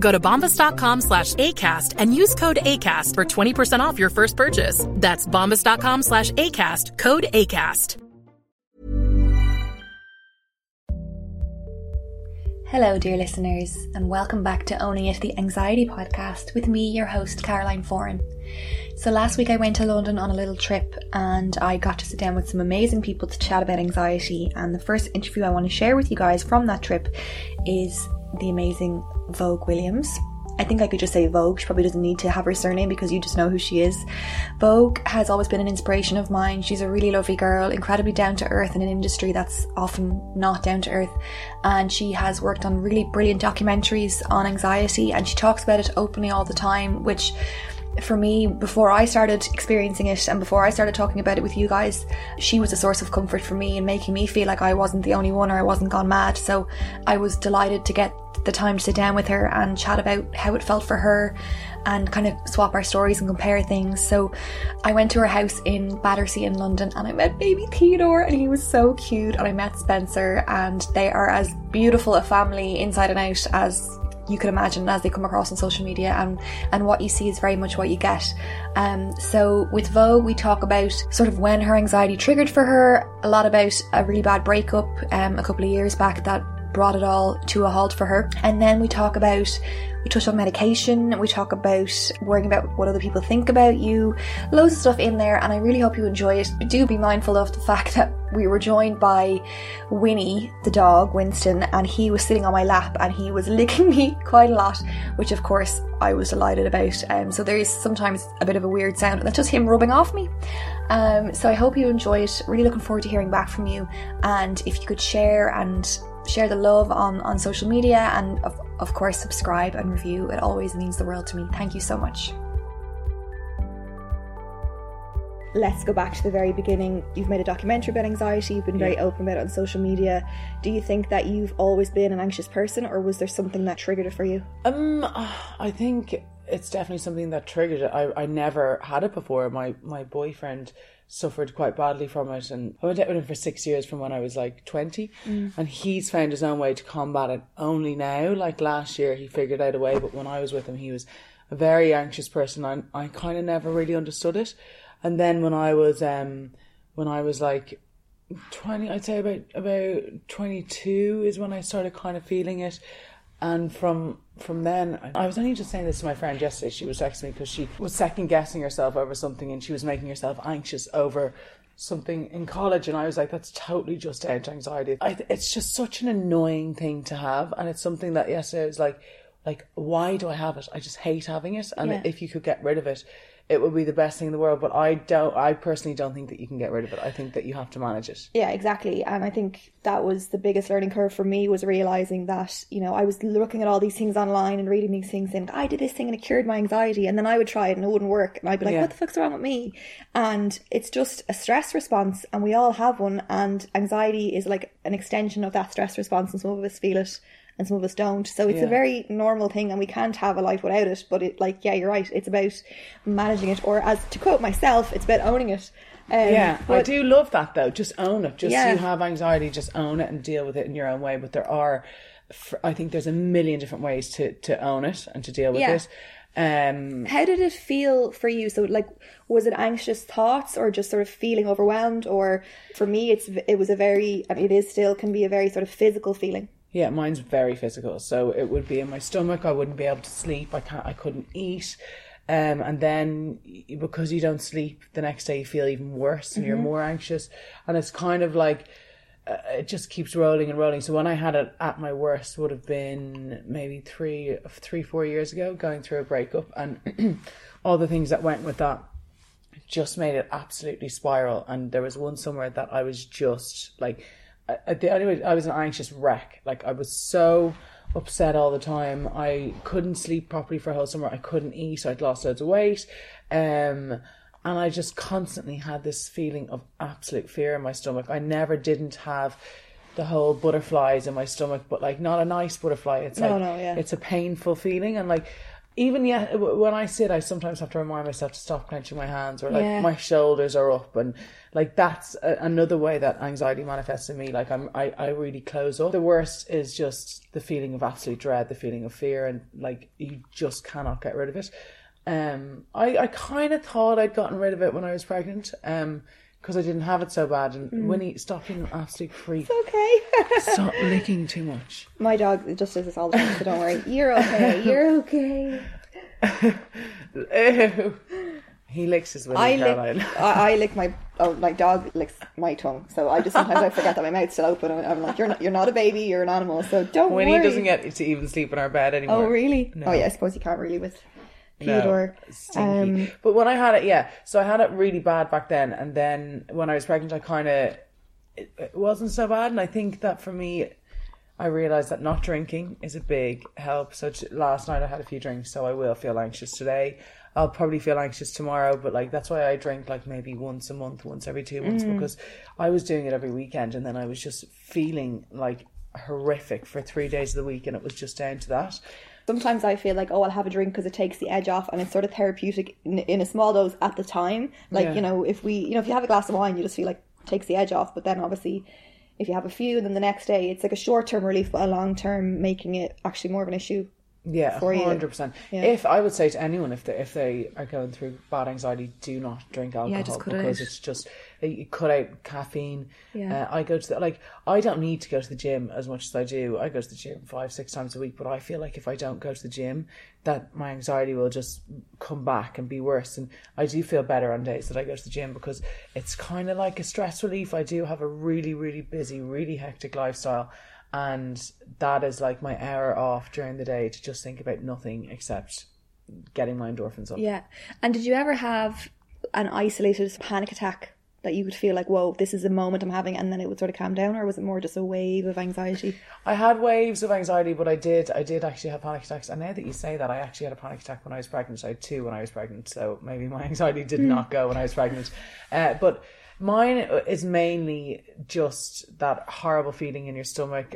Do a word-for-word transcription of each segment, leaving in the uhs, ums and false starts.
Go to bombas dot com slash ACAST and use code ACAST for twenty percent off your first purchase. That's bombas dot com slash ACAST, code ACAST. Hello, dear listeners, and welcome back to Owning It, the Anxiety Podcast, with me, your host, Caroline Foran. So last week I went to London on a little trip and I got to sit down with some amazing people to chat about anxiety, and the first interview I want to share with you guys from that trip is the amazing Vogue Williams. I think I could just say Vogue. She probably doesn't need to have her surname because you just know who she is. Vogue has always been an inspiration of mine. She's a really lovely girl, incredibly down to earth in an industry that's often not down to earth. And she has worked on really brilliant documentaries on anxiety, and she talks about it openly all the time, which for me, before I started experiencing it and before I started talking about it with you guys, she was a source of comfort for me and making me feel like I wasn't the only one or I wasn't gone mad. So I was delighted to get the time to sit down with her and chat about how it felt for her and kind of swap our stories and compare things. So I went to her house in Battersea in London and I met baby Theodore, and he was so cute, and I met Spencer, and they are as beautiful a family inside and out as you can imagine, as they come across on social media, and and what you see is very much what you get. Um, so with Vogue we talk about sort of when her anxiety triggered for her, a lot about a really bad breakup um, a couple of years back that brought it all to a halt for her, and then we talk about we touch on medication, we talk about worrying about what other people think about you, loads of stuff in there, and I really hope you enjoy it. But do be mindful of the fact that we were joined by Winnie the dog, Winston, and he was sitting on my lap and he was licking me quite a lot, which of course I was delighted about. Um, so there is sometimes a bit of a weird sound, and that's just him rubbing off me. Um, so I hope you enjoy it. Really looking forward to hearing back from you, and if you could share and share the love on, on social media, and of, of course subscribe and review. It always means the world to me. Thank you so much. Let's go back to the very beginning. You've made a documentary about anxiety, you've been very yeah. open about it on social media. Do you think that you've always been an anxious person, or was there something that triggered it for you? Um, I think it's definitely something that triggered it. I, I never had it before. My, my boyfriend suffered quite badly from it, and I went out with him for six years from when I was like twenty, mm. and he's found his own way to combat it only now. Like last year he figured out a way, but when I was with him he was a very anxious person. I, I kind of never really understood it, and then when I was um when I was like twenty, I'd say about about twenty-two is when I started kind of feeling it. And from from then, I was only just saying this to my friend yesterday. She was texting me because she was second guessing herself over something, and she was making herself anxious over something in college. And I was like, that's totally just down to anxiety. I, it's just such an annoying thing to have. And it's something that yesterday I was like, like, why do I have it? I just hate having it. And yeah. if you could get rid of it, it would be the best thing in the world. But I don't, I personally don't think that you can get rid of it. I think that you have to manage it. Yeah, exactly. And I think that was the biggest learning curve for me, was realizing that, you know, I was looking at all these things online and reading these things and I did this thing and it cured my anxiety. And then I would try it and it wouldn't work. And I'd be like, yeah. what the fuck's wrong with me? And it's just a stress response, and we all have one. And anxiety is like an extension of that stress response, and some of us feel it and some of us don't. So it's yeah. a very normal thing, and we can't have a life without it. But it, like, yeah, you're right. It's about managing it, or as to quote myself, it's about owning it. Um, yeah, but I do love that though. Just own it. Just yeah. you have anxiety, just own it and deal with it in your own way. But there are, I think there's a million different ways to, to own it and to deal with yeah. it. Um, How did it feel for you? So like, was it anxious thoughts or just sort of feeling overwhelmed? Or for me, it's it was a very, I mean, it is still can be a very sort of physical feeling. Yeah, mine's very physical. So it would be in my stomach. I wouldn't be able to sleep. I can't, I couldn't eat. Um, and then because you don't sleep the next day, you feel even worse and mm-hmm. you're more anxious. And it's kind of like, uh, it just keeps rolling and rolling. So when I had it at my worst would have been maybe three, three, four years ago, going through a breakup, and all the things that went with that just made it absolutely spiral. And there was one somewhere that I was just like, I, the only way, I was an anxious wreck. Like I was so upset all the time. I couldn't sleep properly for a whole summer. I couldn't eat. I'd lost loads of weight. Um, and I just constantly had this feeling of absolute fear in my stomach. I never didn't have the whole butterflies in my stomach, but like not a nice butterfly. It's like, no, no, yeah. it's a painful feeling. And like, even yet, when I sit, I sometimes have to remind myself to stop clenching my hands, or like yeah. my shoulders are up, and like that's a, another way that anxiety manifests in me. Like I'm, I, I really close up. The worst is just the feeling of absolute dread, the feeling of fear, and like you just cannot get rid of it. Um, I, I kind of thought I'd gotten rid of it when I was pregnant. Um. Because I didn't have it so bad. And mm. Winnie, stop being an absolute freak. It's okay. Stop licking too much. My dog just does this all the time, so don't worry. You're okay. You're okay. Ew. He licks his Winnie, I Caroline. Lick, I, I lick my... Oh, my dog licks my tongue. So I just sometimes I forget that my mouth's still open. And I'm like, you're not, you're not a baby, you're an animal. So don't Winnie worry. Winnie doesn't get to even sleep in our bed anymore. Oh, really? No. Oh, yeah, I suppose you can't really with... Theodore. No, stinky. Um, but when I had it, yeah, so I had it really bad back then, and then when I was pregnant, I kind of it, it wasn't so bad. And I think that for me, I realised that not drinking is a big help. So t- last night I had a few drinks, so I will feel anxious today. I'll probably feel anxious tomorrow, but like that's why I drink like maybe once a month, once every two months, mm. because I was doing it every weekend, and then I was just feeling like horrific for three days of the week, and it was just down to that. Sometimes I feel like, oh, I'll have a drink because it takes the edge off, and it's sort of therapeutic in, in a small dose at the time. Like, yeah. you know, if we, you know, if you have a glass of wine, you just feel like it takes the edge off. But then obviously if you have a few, then the next day it's like a short-term relief, but a long-term making it actually more of an issue. Yeah, one hundred percent. Yeah. If I would say to anyone, if they if they are going through bad anxiety, do not drink alcohol yeah, just cut because out. It's just you cut out caffeine. Yeah, uh, I go to the, like I don't need to go to the gym as much as I do. I go to the gym five six times a week, but I feel like if I don't go to the gym, that my anxiety will just come back and be worse. And I do feel better on days that I go to the gym because it's kind of like a stress relief. I do have a really really busy, really hectic lifestyle. And that is like my hour off during the day to just think about nothing except getting my endorphins up. Yeah. And did you ever have an isolated panic attack that you would feel like, whoa, this is a moment I'm having, and then it would sort of calm down? Or was it more just a wave of anxiety? I had waves of anxiety, but I did. I did actually have panic attacks. And now that you say that, I actually had a panic attack when I was pregnant. I had two when I was pregnant. So maybe my anxiety did not go when I was pregnant. Uh, but... Mine is mainly just that horrible feeling in your stomach,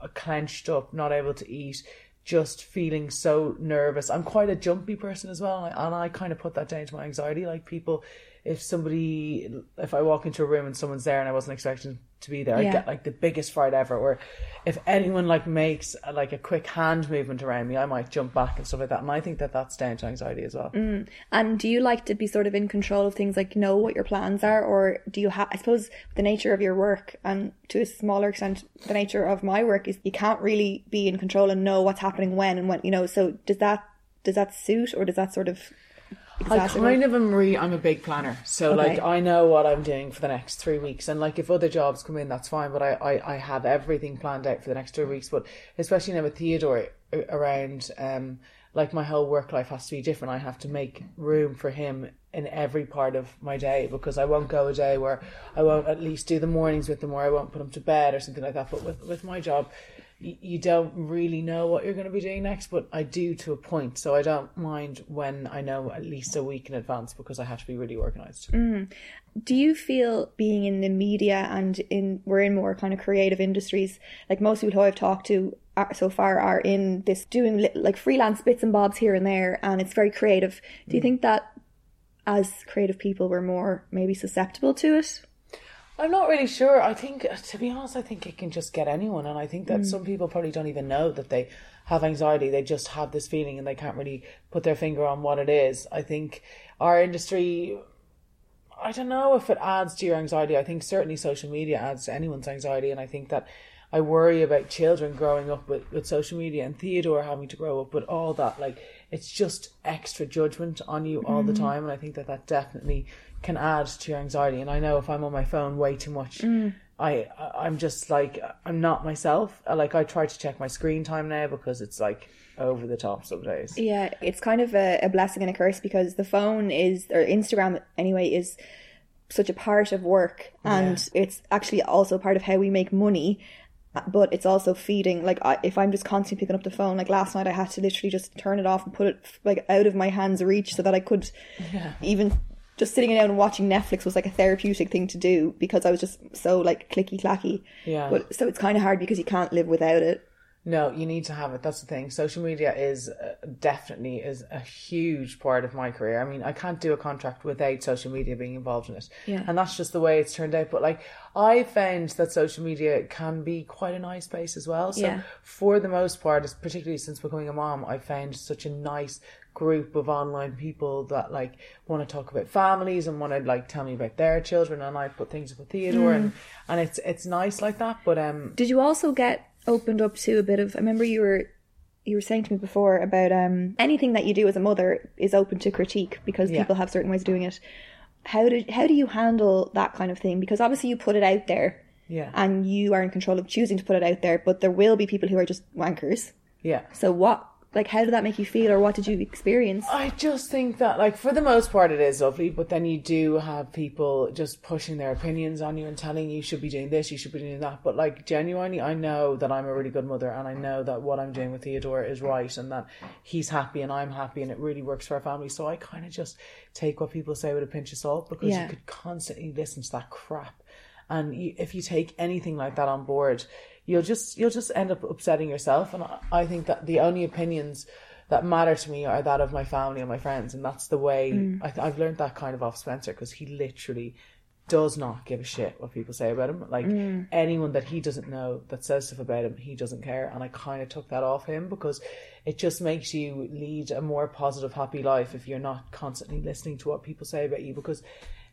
uh, clenched up, not able to eat, just feeling so nervous. I'm quite a jumpy person as well, and I, and I kind of put that down to my anxiety. Like people, if somebody, if I walk into a room and someone's there and I wasn't expecting to be there, yeah. I get like the biggest fright ever. Or if anyone like makes a, like a quick hand movement around me, I might jump back and stuff like that. And I think that that's down to anxiety as well. Mm. And do you like to be sort of in control of things, like know what your plans are? Or do you have, I suppose the nature of your work, and to a smaller extent the nature of my work, is you can't really be in control and know what's happening when and when, you know. So does that does that suit, or does that sort of... Exactly. I kind of am re- I'm a big planner. So okay. like I know what I'm doing for the next three weeks. And like if other jobs come in, that's fine. But I, I, I have everything planned out for the next three weeks. But especially now with Theodore around, um, like my whole work life has to be different. I have to make room for him in every part of my day, because I won't go a day where I won't at least do the mornings with him, or I won't put him to bed or something like that. But with, with my job, you don't really know what you're going to be doing next, but I do to a point. So I don't mind when I know at least a week in advance, because I have to be really organised. Mm. Do you feel being in the media and in we're in more kind of creative industries, like most people who I've talked to are, so far are in this doing like freelance bits and bobs here and there, and it's very creative. Do you mm. think that as creative people we're more maybe susceptible to it? I'm not really sure. I think, to be honest, I think it can just get anyone. And I think that mm. some people probably don't even know that they have anxiety. They just have this feeling and they can't really put their finger on what it is. I think our industry, I don't know if it adds to your anxiety. I think certainly social media adds to anyone's anxiety. And I think that I worry about children growing up with, with social media and Theodore having to grow up with all that. Like, it's just extra judgment on you all mm. the time. And I think that that definitely can add to your anxiety. And I know if I'm on my phone way too much, mm. I, I'm just like, I'm not myself. Like, I try to check my screen time now because it's like over the top some days. Yeah, it's kind of a, a blessing and a curse, because the phone is, or Instagram anyway, is such a part of work. And yeah. it's actually also part of how we make money. But it's also feeding, like, I, if I'm just constantly picking up the phone, like last night I had to literally just turn it off and put it like out of my hand's reach so that I could yeah. even just sitting down and watching Netflix was like a therapeutic thing to do, because I was just so like clicky clacky. Yeah. But, so it's kind of hard because you can't live without it. No, you need to have it. That's the thing. Social media is uh, definitely is a huge part of my career. I mean, I can't do a contract without social media being involved in it. Yeah. And that's just the way it's turned out. But like, I found that social media can be quite a nice place as well. So yeah. for the most part, particularly since becoming a mom, I found such a nice group of online people that like want to talk about families and want to like tell me about their children. And I put things up with Theodore mm. and, and it's, it's nice like that. But um, did you also get opened up to a bit of, I remember you were you were saying to me before about um anything that you do as a mother is open to critique because yeah. people have certain ways of doing it. How did how do you handle that kind of thing? Because obviously you put it out there, yeah, and you are in control of choosing to put it out there, but there will be people who are just wankers. Yeah. So what, like, how did that make you feel, or what did you experience? I just think that, like, for the most part it is lovely, but then you do have people just pushing their opinions on you and telling you, you should be doing this, you should be doing that. But like, genuinely, I know that I'm a really good mother, and I know that what I'm doing with Theodore is right, and that he's happy and I'm happy and it really works for our family. So I kind of just take what people say with a pinch of salt, because yeah. you could constantly listen to that crap, and you, if you take anything like that on board, You'll just you'll just end up upsetting yourself. And I think that the only opinions that matter to me are that of my family and my friends, and that's the way mm. I th- I've learned that kind of off Spencer, because he literally does not give a shit what people say about him. Like mm. anyone that he doesn't know that says stuff about him, he doesn't care. And I kind of took that off him, because it just makes you lead a more positive, happy life if you're not constantly listening to what people say about you. Because,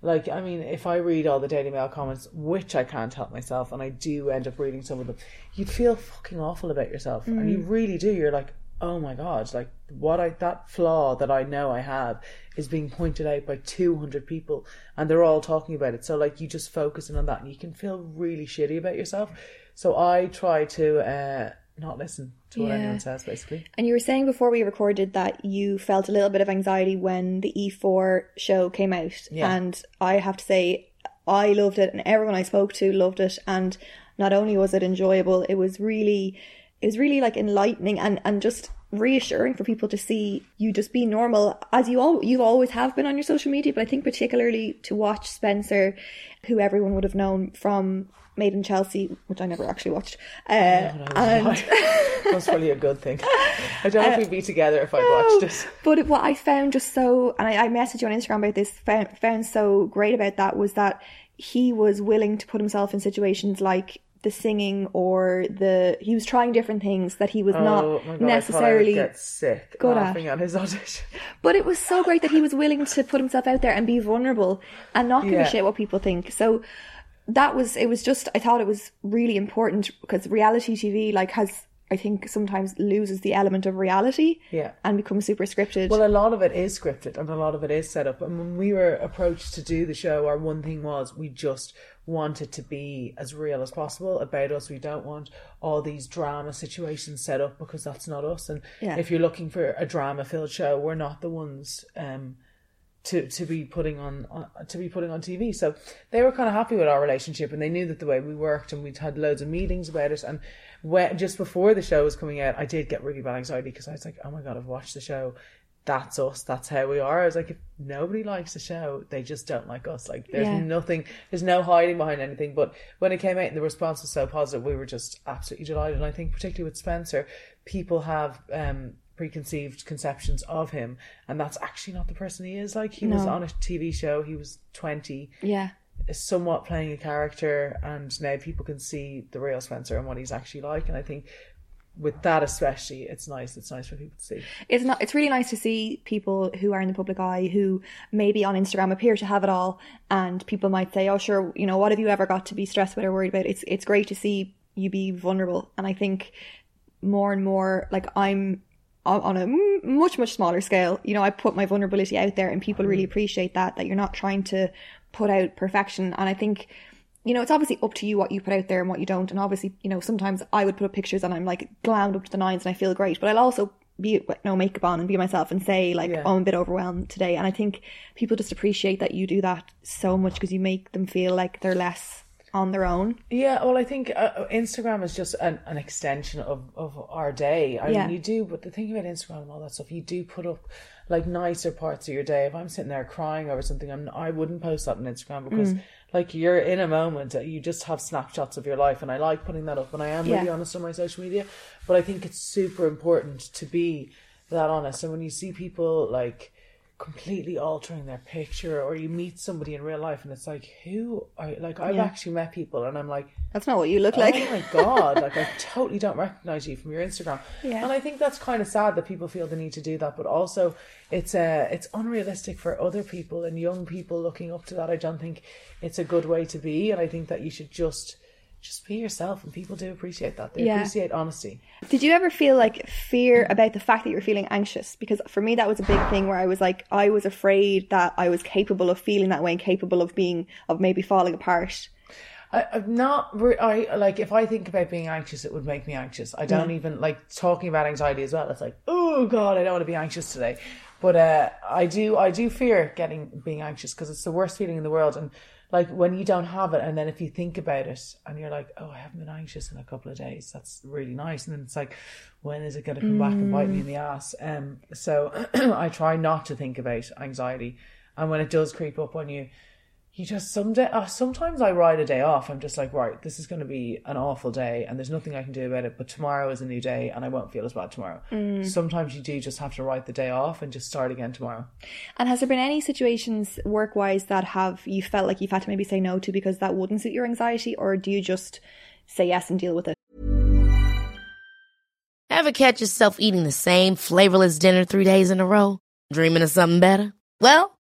like, I mean, if I read all the Daily Mail comments, which I can't help myself, and I do end up reading some of them, you'd feel fucking awful about yourself. Mm. And you really do. You're like, oh my God, like, what I, that flaw that I know I have is being pointed out by two hundred people, and they're all talking about it. So, like, you just focus in on that, and you can feel really shitty about yourself. So I try to uh, not listen to what yeah. anyone says, basically. And you were saying before we recorded that you felt a little bit of anxiety when the E four show came out. Yeah. And I have to say, I loved it, and everyone I spoke to loved it. And not only was it enjoyable, it was really, it was really like enlightening and, and just reassuring for people to see you just be normal, as you all you always have been on your social media. But I think particularly to watch Spencer, who everyone would have known from Made in Chelsea, which I never actually watched. Uh, no, no, and that's probably a good thing. I don't know uh, if we'd be together if I'd no, watched it. But it, what I found just so, and I, I messaged you on Instagram about this, found, found so great about that was that he was willing to put himself in situations like the singing, or the he was trying different things that he was oh, not my God, necessarily I I get sick good laughing at. at his audition. But it was so great that he was willing to put himself out there and be vulnerable and not give yeah. a shit what people think. So that was, it was just, I thought it was really important, because reality T V, like, has, I think, sometimes loses the element of reality yeah. and becomes super scripted. Well, a lot of it is scripted and a lot of it is set up. And when we were approached to do the show, our one thing was we just wanted to be as real as possible about us. We don't want all these drama situations set up, because that's not us. And yeah. if you're looking for a drama-filled show, we're not the ones... Um, to to be putting on to be putting on T V. So they were kind of happy with our relationship, and they knew that the way we worked, and we'd had loads of meetings about it. And when, just before the show was coming out, I did get really bad anxiety, because I was like, oh my God, I've watched the show, that's us, that's how we are. I was like, if nobody likes the show, they just don't like us. Like, there's yeah. nothing, there's no hiding behind anything. But when it came out and the response was so positive, we were just absolutely delighted. And I think particularly with Spencer, people have um preconceived conceptions of him, and that's actually not the person he is. Like, he no. was on a T V show, he was twenty, yeah, somewhat playing a character, and now people can see the real Spencer and what he's actually like. And I think with that especially, it's nice it's nice for people to see. It's not it's really nice to see people who are in the public eye, who maybe on Instagram appear to have it all, and people might say, oh sure, you know, what have you ever got to be stressed about or worried about? It's it's great to see you be vulnerable. And I think more and more, like, I'm on a much much smaller scale, you know, I put my vulnerability out there, and people really appreciate that that you're not trying to put out perfection. And I think, you know, it's obviously up to you what you put out there and what you don't. And obviously, you know, sometimes I would put up pictures and I'm like glammed up to the nines and I feel great, but I'll also be with no makeup on and be myself and say like, yeah. oh, I'm a bit overwhelmed today. And I think people just appreciate that you do that so much, because you make them feel like they're less on their own. Yeah, well, I think uh, Instagram is just an, an extension of, of our day. I yeah. mean, you do, but the thing about Instagram and all that stuff, you do put up like nicer parts of your day. If I'm sitting there crying over something, I'm, I wouldn't post that on Instagram, because mm. like, you're in a moment, you just have snapshots of your life, and I like putting that up, and I am really yeah. honest on my social media. But I think it's super important to be that honest. And when you see people like completely altering their picture, or you meet somebody in real life and it's like, who are, like, I've yeah. actually met people and I'm like, that's not what you look like. Oh my God, like, I totally don't recognize you from your Instagram. Yeah. And I think that's kind of sad that people feel the need to do that, but also it's uh, it's unrealistic for other people, and young people looking up to that, I don't think it's a good way to be. And I think that you should just just be yourself, and people do appreciate that. They yeah. appreciate honesty. Did you ever feel like fear about the fact that you were feeling anxious? Because for me, that was a big thing, where I was like, I was afraid that I was capable of feeling that way, and capable of being, of maybe falling apart. I, I'm not, I like, if I think about being anxious, it would make me anxious. I don't yeah. even like talking about anxiety as well. It's like, oh God, I don't want to be anxious today. But uh, I do, I do fear getting, being anxious, because it's the worst feeling in the world. And like, when you don't have it, and then if you think about it and you're like, oh, I haven't been anxious in a couple of days, that's really nice. And then it's like, when is it going to come mm. back and bite me in the ass? Um, so I try not to think about anxiety. And when it does creep up on you, you just someday, oh, sometimes I ride a day off. I'm just like, right, this is going to be an awful day and there's nothing I can do about it, but tomorrow is a new day and I won't feel as bad tomorrow. Mm. Sometimes you do just have to ride the day off and just start again tomorrow. And has there been any situations work-wise that have you felt like you've had to maybe say no to because that wouldn't suit your anxiety, or do you just say yes and deal with it? Ever catch yourself eating the same flavorless dinner three days in a row? Dreaming of something better? Well,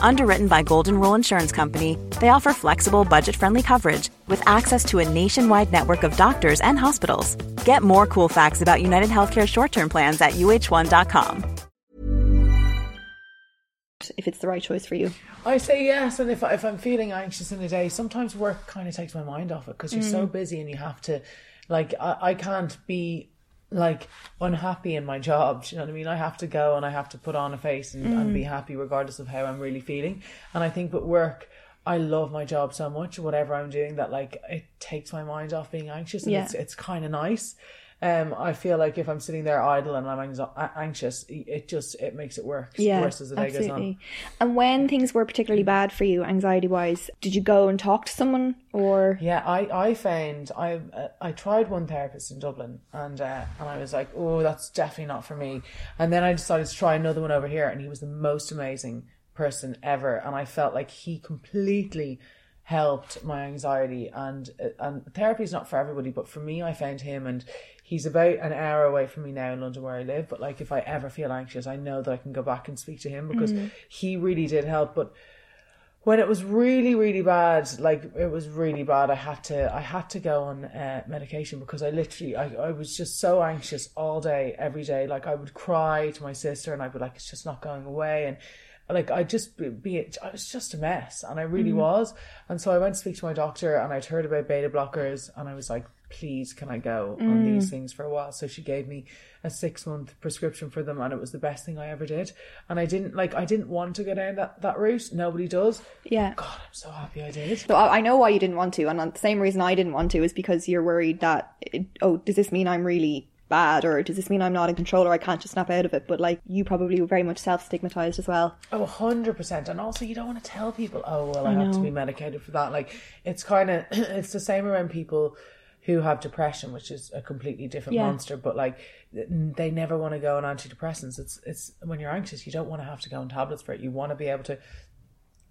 Underwritten by Golden Rule Insurance Company, they offer flexible, budget-friendly coverage with access to a nationwide network of doctors and hospitals. Get more cool facts about UnitedHealthcare short-term plans at u h one dot com. If it's the right choice for you, I say yes. And if, I, if I'm feeling anxious in a day, sometimes work kind of takes my mind off it, because you're mm. so busy, and you have to, like, I, I can't be like unhappy in my job. Do you know what I mean? I have to go and I have to put on a face and, mm. and be happy regardless of how I'm really feeling. And I think with work, I love my job so much, whatever I'm doing, that like it takes my mind off being anxious, and yeah. it's, it's kind of nice. Um, I feel like if I'm sitting there idle and I'm anxious, it just it makes it work yeah, worse as the day absolutely. goes on. And when things were particularly bad for you, anxiety-wise, did you go and talk to someone or? Yeah, I, I found I uh, I tried one therapist in Dublin, and uh, and I was like, oh, that's definitely not for me. And then I decided to try another one over here, and he was the most amazing person ever, and I felt like he completely helped my anxiety. And and therapy is not for everybody, but for me, I found him, and he's about an hour away from me now in London where I live. But like, if I ever feel anxious, I know that I can go back and speak to him, because mm. he really did help. But when it was really, really bad, like it was really bad, I had to I had to go on uh, medication, because I literally I, I was just so anxious all day, every day. Like I would cry to my sister, and I'd be like, it's just not going away, and like I just be I was just a mess, and I really mm. was. And so I went to speak to my doctor, and I'd heard about beta blockers, and I was like, please can I go mm. on these things for a while? So she gave me a six month prescription for them, and it was the best thing I ever did. And I didn't like I didn't want to go down that, that route. Nobody does. Yeah. God, I'm so happy I did. So I know why you didn't want to, and the same reason I didn't want to is because you're worried that, oh, does this mean I'm really bad, or does this mean I'm not in control, or I can't just snap out of it? But like, you probably were very much self-stigmatized as well. Oh, one hundred percent. And also, you don't want to tell people, oh well, I, I have know. to be medicated for that. Like, it's kind of it's the same around people who have depression, which is a completely different yeah. monster, but like they never want to go on antidepressants. It's it's when you're anxious, you don't want to have to go on tablets for it. You want to be able to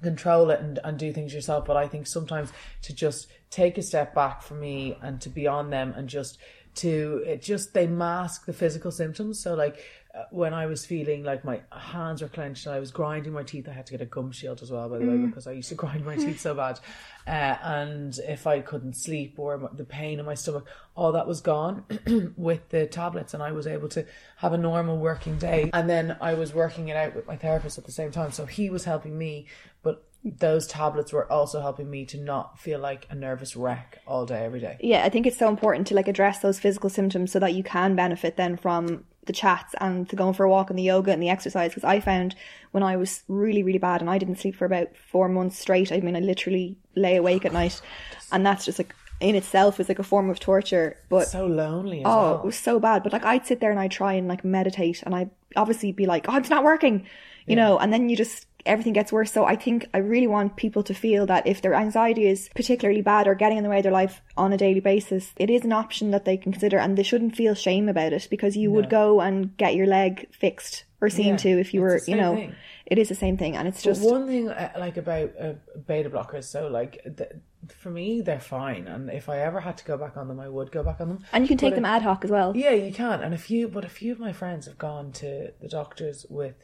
control it and, and do things yourself. But I think sometimes to just take a step back, for me, and to be on them, and just to it just they mask the physical symptoms. So like uh, when I was feeling like my hands were clenched and I was grinding my teeth, I had to get a gum shield as well, by the mm. way, because I used to grind my teeth so bad, uh, and if I couldn't sleep, or my, the pain in my stomach, all that was gone with the tablets, and I was able to have a normal working day. And then I was working it out with my therapist at the same time, so he was helping me, but those tablets were also helping me to not feel like a nervous wreck all day, every day. Yeah, I think it's so important to like address those physical symptoms so that you can benefit then from the chats and the going for a walk and the yoga and the exercise. Because I found when I was really, really bad and I didn't sleep for about four months straight, I mean, I literally lay awake at night, and that's just like in itself is like a form of torture. But so lonely as oh well. It was so bad. But like I'd sit there and I'd try and like meditate, and I'd obviously be like, oh, it's not working, you yeah. know, and then you just everything gets worse. So I think I really want people to feel that if their anxiety is particularly bad or getting in the way of their life on a daily basis, it is an option that they can consider, and they shouldn't feel shame about it, because you no. would go and get your leg fixed or seen yeah, to if you were, you know, thing. It is the same thing. And it's just but one thing uh, like about uh, beta blockers. So like th- for me, they're fine. And if I ever had to go back on them, I would go back on them. And you can take but them if, ad hoc as well. Yeah, you can. And a few, but a few of my friends have gone to the doctors with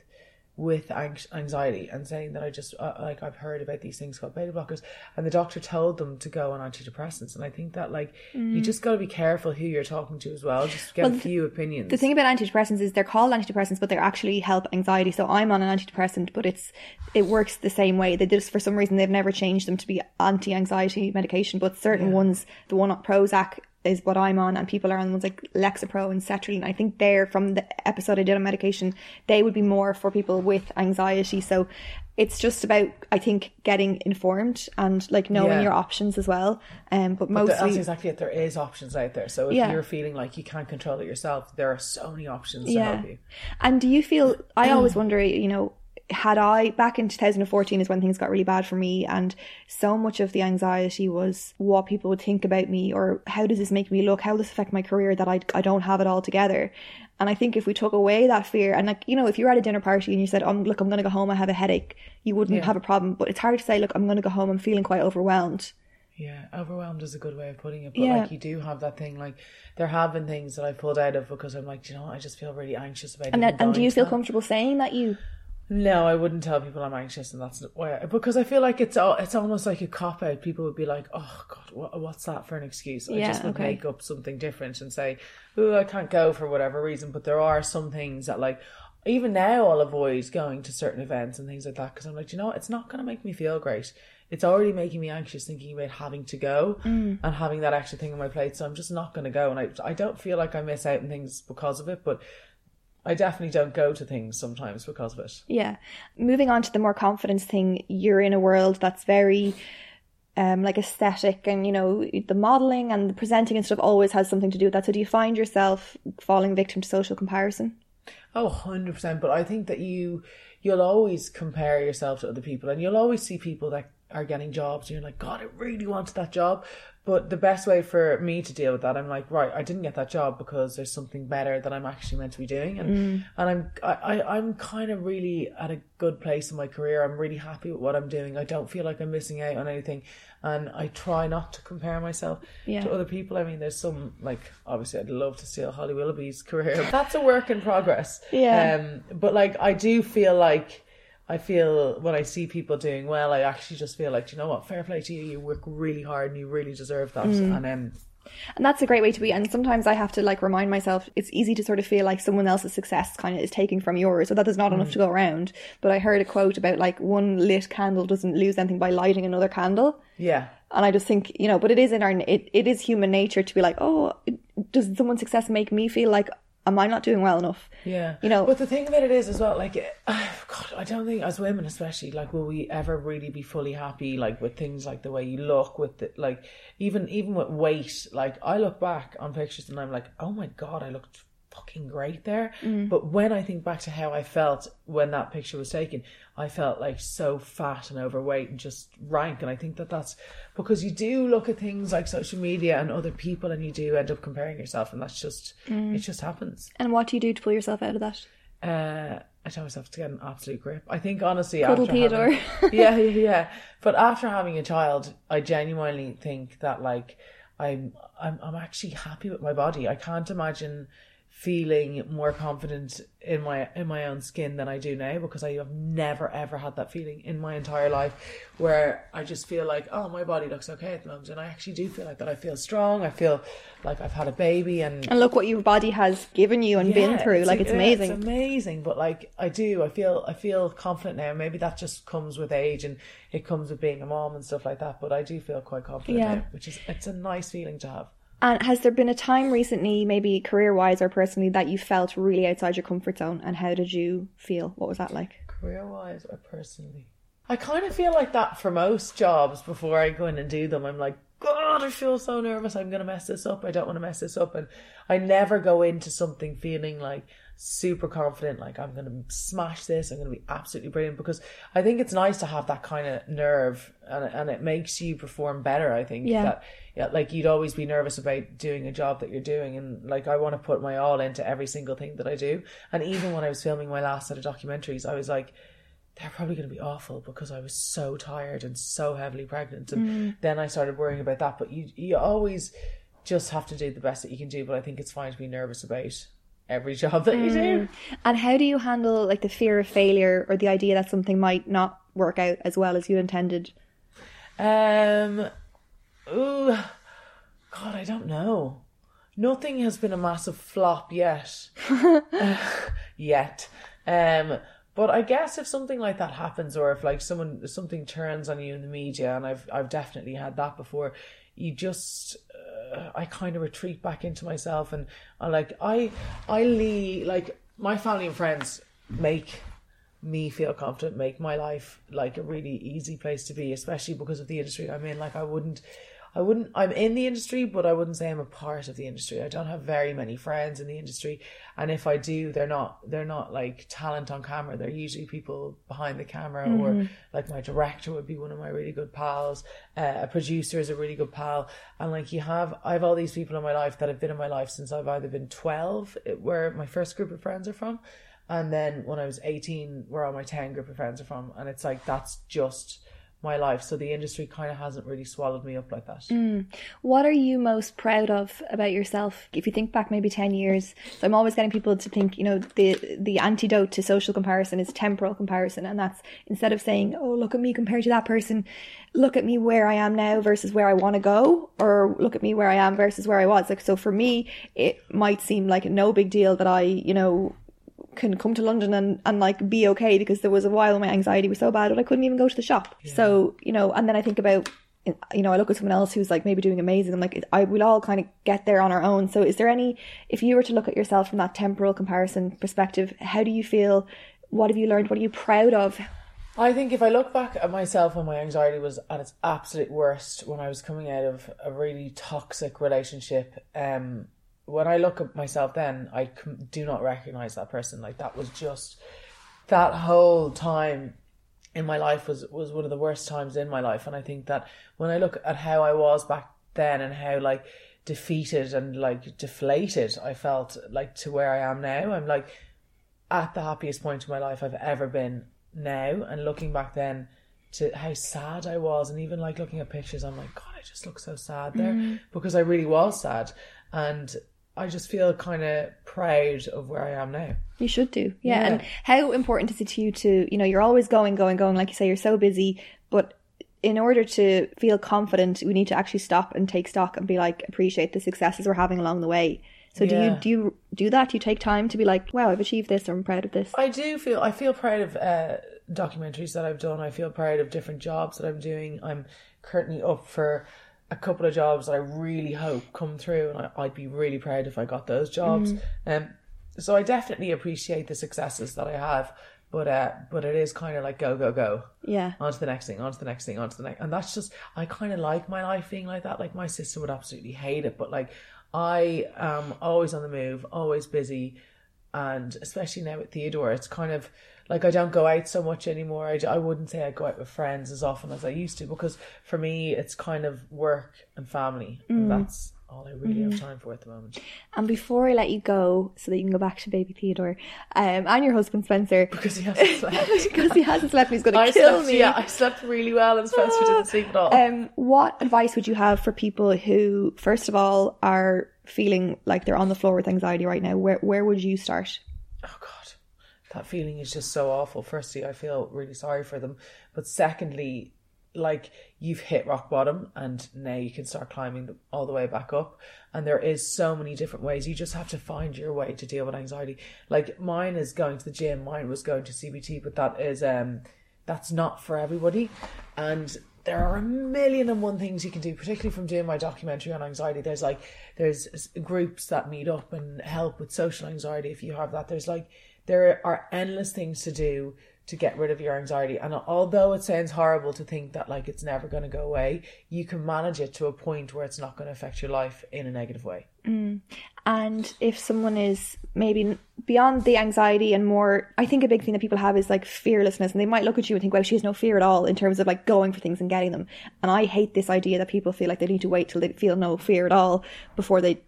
with anxiety and saying that I just uh, like I've heard about these things called beta blockers, and the doctor told them to go on antidepressants. And I think that like mm. you just got to be careful who you're talking to as well, just get well, a few opinions. The thing about antidepressants is they're called antidepressants, but they actually help anxiety. So I'm on an antidepressant, but it's it works the same way. They just, for some reason, they've never changed them to be anti-anxiety medication, but certain yeah. ones, the one Prozac is what I'm on, and people are on ones like Lexapro and Cetraline. I think they're from the episode I did on medication, they would be more for people with anxiety. So it's just about, I think, getting informed and like knowing yeah. your options as well. Um, but, but mostly that's exactly it. There is options out there. So if yeah. you're feeling like you can't control it yourself, there are so many options yeah. to help you. And do you feel? I always wonder, you know, had I back in two thousand fourteen is when things got really bad for me, and so much of the anxiety was what people would think about me, or how does this make me look, how will this affect my career, that I, I don't have it all together. And I think if we took away that fear, and like, you know, if you were at a dinner party and you said, oh look, I'm going to go home, I have a headache, you wouldn't yeah. have a problem. But it's hard to say, look, I'm going to go home, I'm feeling quite overwhelmed. Yeah, overwhelmed is a good way of putting it. But yeah. like, you do have that thing. Like, there have been things that I pulled out of because I'm like, do you know what? I just feel really anxious about it. And, that, and do you feel that. comfortable saying that you? No, I wouldn't tell people I'm anxious, and that's why. I, because I feel like it's all, it's almost like a cop out. People would be like, "Oh God, what, what's that for an excuse?" I yeah, just would okay. make up something different and say, "Oh, I can't go for whatever reason." But there are some things that, like, even now, I'll avoid going to certain events and things like that, because I'm like, you know, it's not going to make me feel great. It's already making me anxious thinking about having to go mm. and having that extra thing on my plate. So I'm just not going to go, and I I don't feel like I miss out on things because of it, but I definitely don't go to things sometimes because of it. Yeah. Moving on to the more confidence thing, you're in a world that's very um, like aesthetic and, you know, the modelling and the presenting and stuff always has something to do with that. So do you find yourself falling victim to social comparison? Oh, one hundred percent. But I think that you, you'll always compare yourself to other people, and you'll always see people that are getting jobs and you're like, God, I really wanted that job. But the best way for me to deal with that, I'm like, right, I didn't get that job because there's something better that I'm actually meant to be doing. And mm. and I'm I, I, I'm kind of really at a good place in my career. I'm really happy with what I'm doing. I don't feel like I'm missing out on anything. And I try not to compare myself yeah. to other people. I mean, there's some, like, obviously I'd love to steal Holly Willoughby's career. That's a work in progress. Yeah. Um, but like, I do feel like, I feel when I see people doing well, I actually just feel like, you know what, fair play to you. You work really hard and you really deserve that. Mm. And um, and that's a great way to be. And sometimes I have to like remind myself, it's easy to sort of feel like someone else's success kind of is taking from yours. So that there's not mm. enough to go around. But I heard a quote about like one lit candle doesn't lose anything by lighting another candle. Yeah. And I just think, you know, but it is in our, it, it is human nature to be like, oh, does someone's success make me feel like, am I not doing well enough? Yeah. You know. But the thing about it is as well, like, oh God, I don't think as women especially, like, will we ever really be fully happy, like, with things like the way you look, with the, like, even even with weight. Like, I look back on pictures and I'm like, oh my God, I looked fucking great there. Mm. But when I think back to how I felt when that picture was taken, I felt like so fat and overweight and just rank. And I think that that's because you do look at things like social media and other people and you do end up comparing yourself, and that's just mm. it just happens. And what do you do to pull yourself out of that? Uh, I tell myself to get an absolute grip. I think honestly after Theodore. Having, yeah, yeah, yeah. But after having a child, I genuinely think that like I'm I'm I'm actually happy with my body. I can't imagine feeling more confident in my in my own skin than I do now, because I have never ever had that feeling in my entire life, where I just feel like, oh, my body looks okay at the moment, and I actually do feel like that. I feel strong, I feel like I've had a baby, and and look what your body has given you and yeah, been through. It's, like it's amazing. It's amazing. But like I do, I feel I feel confident now. Maybe that just comes with age and it comes with being a mom and stuff like that, but I do feel quite confident yeah. now, which is it's a nice feeling to have. And has there been a time recently, maybe career-wise or personally, that you felt really outside your comfort zone? And how did you feel? What was that like? Career-wise or personally? I kind of feel like that for most jobs before I go in and do them. I'm like, God, I feel so nervous. I'm going to mess this up. I don't want to mess this up. And I never go into something feeling like super confident, like I'm going to smash this. I'm going to be absolutely brilliant, because I think it's nice to have that kind of nerve, and and it makes you perform better. I think yeah. that yeah, like you'd always be nervous about doing a job that you're doing, and like I want to put my all into every single thing that I do. And even when I was filming my last set of documentaries, I was like, they're probably going to be awful because I was so tired and so heavily pregnant. And mm. then I started worrying about that. But you you always just have to do the best that you can do. But I think it's fine to be nervous about every job that mm. you do. And how do you handle like the fear of failure, or the idea that something might not work out as well as you intended? Um, ooh, God, I don't know. Nothing has been a massive flop yet. uh, yet. Um... But I guess if something like that happens, or if like someone something turns on you in the media, and I've I've definitely had that before, you just uh, I kind of retreat back into myself, and I like I I leave, like my family and friends make me feel confident, make my life like a really easy place to be, especially because of the industry I'm in. Like I wouldn't. I wouldn't, I'm in the industry, but I wouldn't say I'm a part of the industry. I don't have very many friends in the industry. And if I do, they're not, they're not like talent on camera. They're usually people behind the camera mm. or like my director would be one of my really good pals. Uh, a producer is a really good pal. And like you have, I have all these people in my life that have been in my life since I've either been twelve, where my first group of friends are from. And then when I was eighteen, where all my ten group of friends are from. And it's like, that's just my life. So the industry kind of hasn't really swallowed me up like that. Mm. What are you most proud of about yourself? If you think back maybe ten years, so I'm always getting people to think, you know, the the antidote to social comparison is temporal comparison. And that's instead of saying, oh, look at me compared to that person, look at me where I am now versus where I want to go, or look at me where I am versus where I was. Like, so for me, it might seem like no big deal that I, you know, can come to London and, and like be okay, because there was a while my anxiety was so bad that I couldn't even go to the shop. Yeah. So, you know, and then I think about, you know, I look at someone else who's like maybe doing amazing. I'm like, I we'll all kind of get there on our own. So is there any, if you were to look at yourself from that temporal comparison perspective, how do you feel? What have you learned? What are you proud of? I think if I look back at myself when my anxiety was at its absolute worst, when I was coming out of a really toxic relationship, um, when I look at myself then, I do not recognise that person. Like, that was just, that whole time in my life was, was one of the worst times in my life. And I think that when I look at how I was back then and how, like, defeated and, like, deflated I felt, like, to where I am now, I'm, like, at the happiest point in my life I've ever been now. And looking back then to how sad I was, and even, like, looking at pictures, I'm like, God, I just look so sad there, mm. because I really was sad. And I just feel kind of proud of where I am now. You should do. Yeah. yeah. And how important is it to you to, you know, you're always going, going, going, like you say, you're so busy, but in order to feel confident, we need to actually stop and take stock and be like, appreciate the successes we're having along the way. So yeah. do you do you do that? Do you take time to be like, wow, I've achieved this, or I'm proud of this? I do feel, I feel proud of uh, documentaries that I've done. I feel proud of different jobs that I'm doing. I'm currently up for a couple of jobs that I really hope come through, and I, I'd be really proud if I got those jobs. Mm. Um, so I definitely appreciate the successes that I have, but uh, but it is kind of like go, go, go. Yeah. On to the next thing, on to the next thing, on to the next. And that's just, I kind of like my life being like that. Like, my sister would absolutely hate it, but like, I am always on the move, always busy, and especially now with Theodore, it's kind of like, I don't go out so much anymore. I, I wouldn't say I go out with friends as often as I used to, because for me, it's kind of work and family. Mm. And that's all I really mm. have time for at the moment. And before I let you go, so that you can go back to baby Theodore, um, and your husband Spencer. Because he hasn't slept. because he hasn't slept, he's going to kill slept, me. Yeah, I slept really well and Spencer didn't sleep at all. Um, what advice would you have for people who, first of all, are feeling like they're on the floor with anxiety right now? Where, where would you start? Oh, God. That feeling is just so awful. Firstly, I feel really sorry for them. But secondly, like, you've hit rock bottom and now you can start climbing all the way back up. And there is so many different ways. You just have to find your way to deal with anxiety. Like, mine is going to the gym. Mine was going to C B T, but that is, um, that's not for everybody. And there are a million and one things you can do, particularly from doing my documentary on anxiety. There's like, there's groups that meet up and help with social anxiety if you have that. There's like, there are endless things to do to get rid of your anxiety. And although it sounds horrible to think that, like, it's never going to go away, you can manage it to a point where it's not going to affect your life in a negative way. Mm. And if someone is maybe beyond the anxiety and more, I think a big thing that people have is like fearlessness, and they might look at you and think, wow, she has no fear at all in terms of like going for things and getting them. And I hate this idea that people feel like they need to wait till they feel no fear at all before they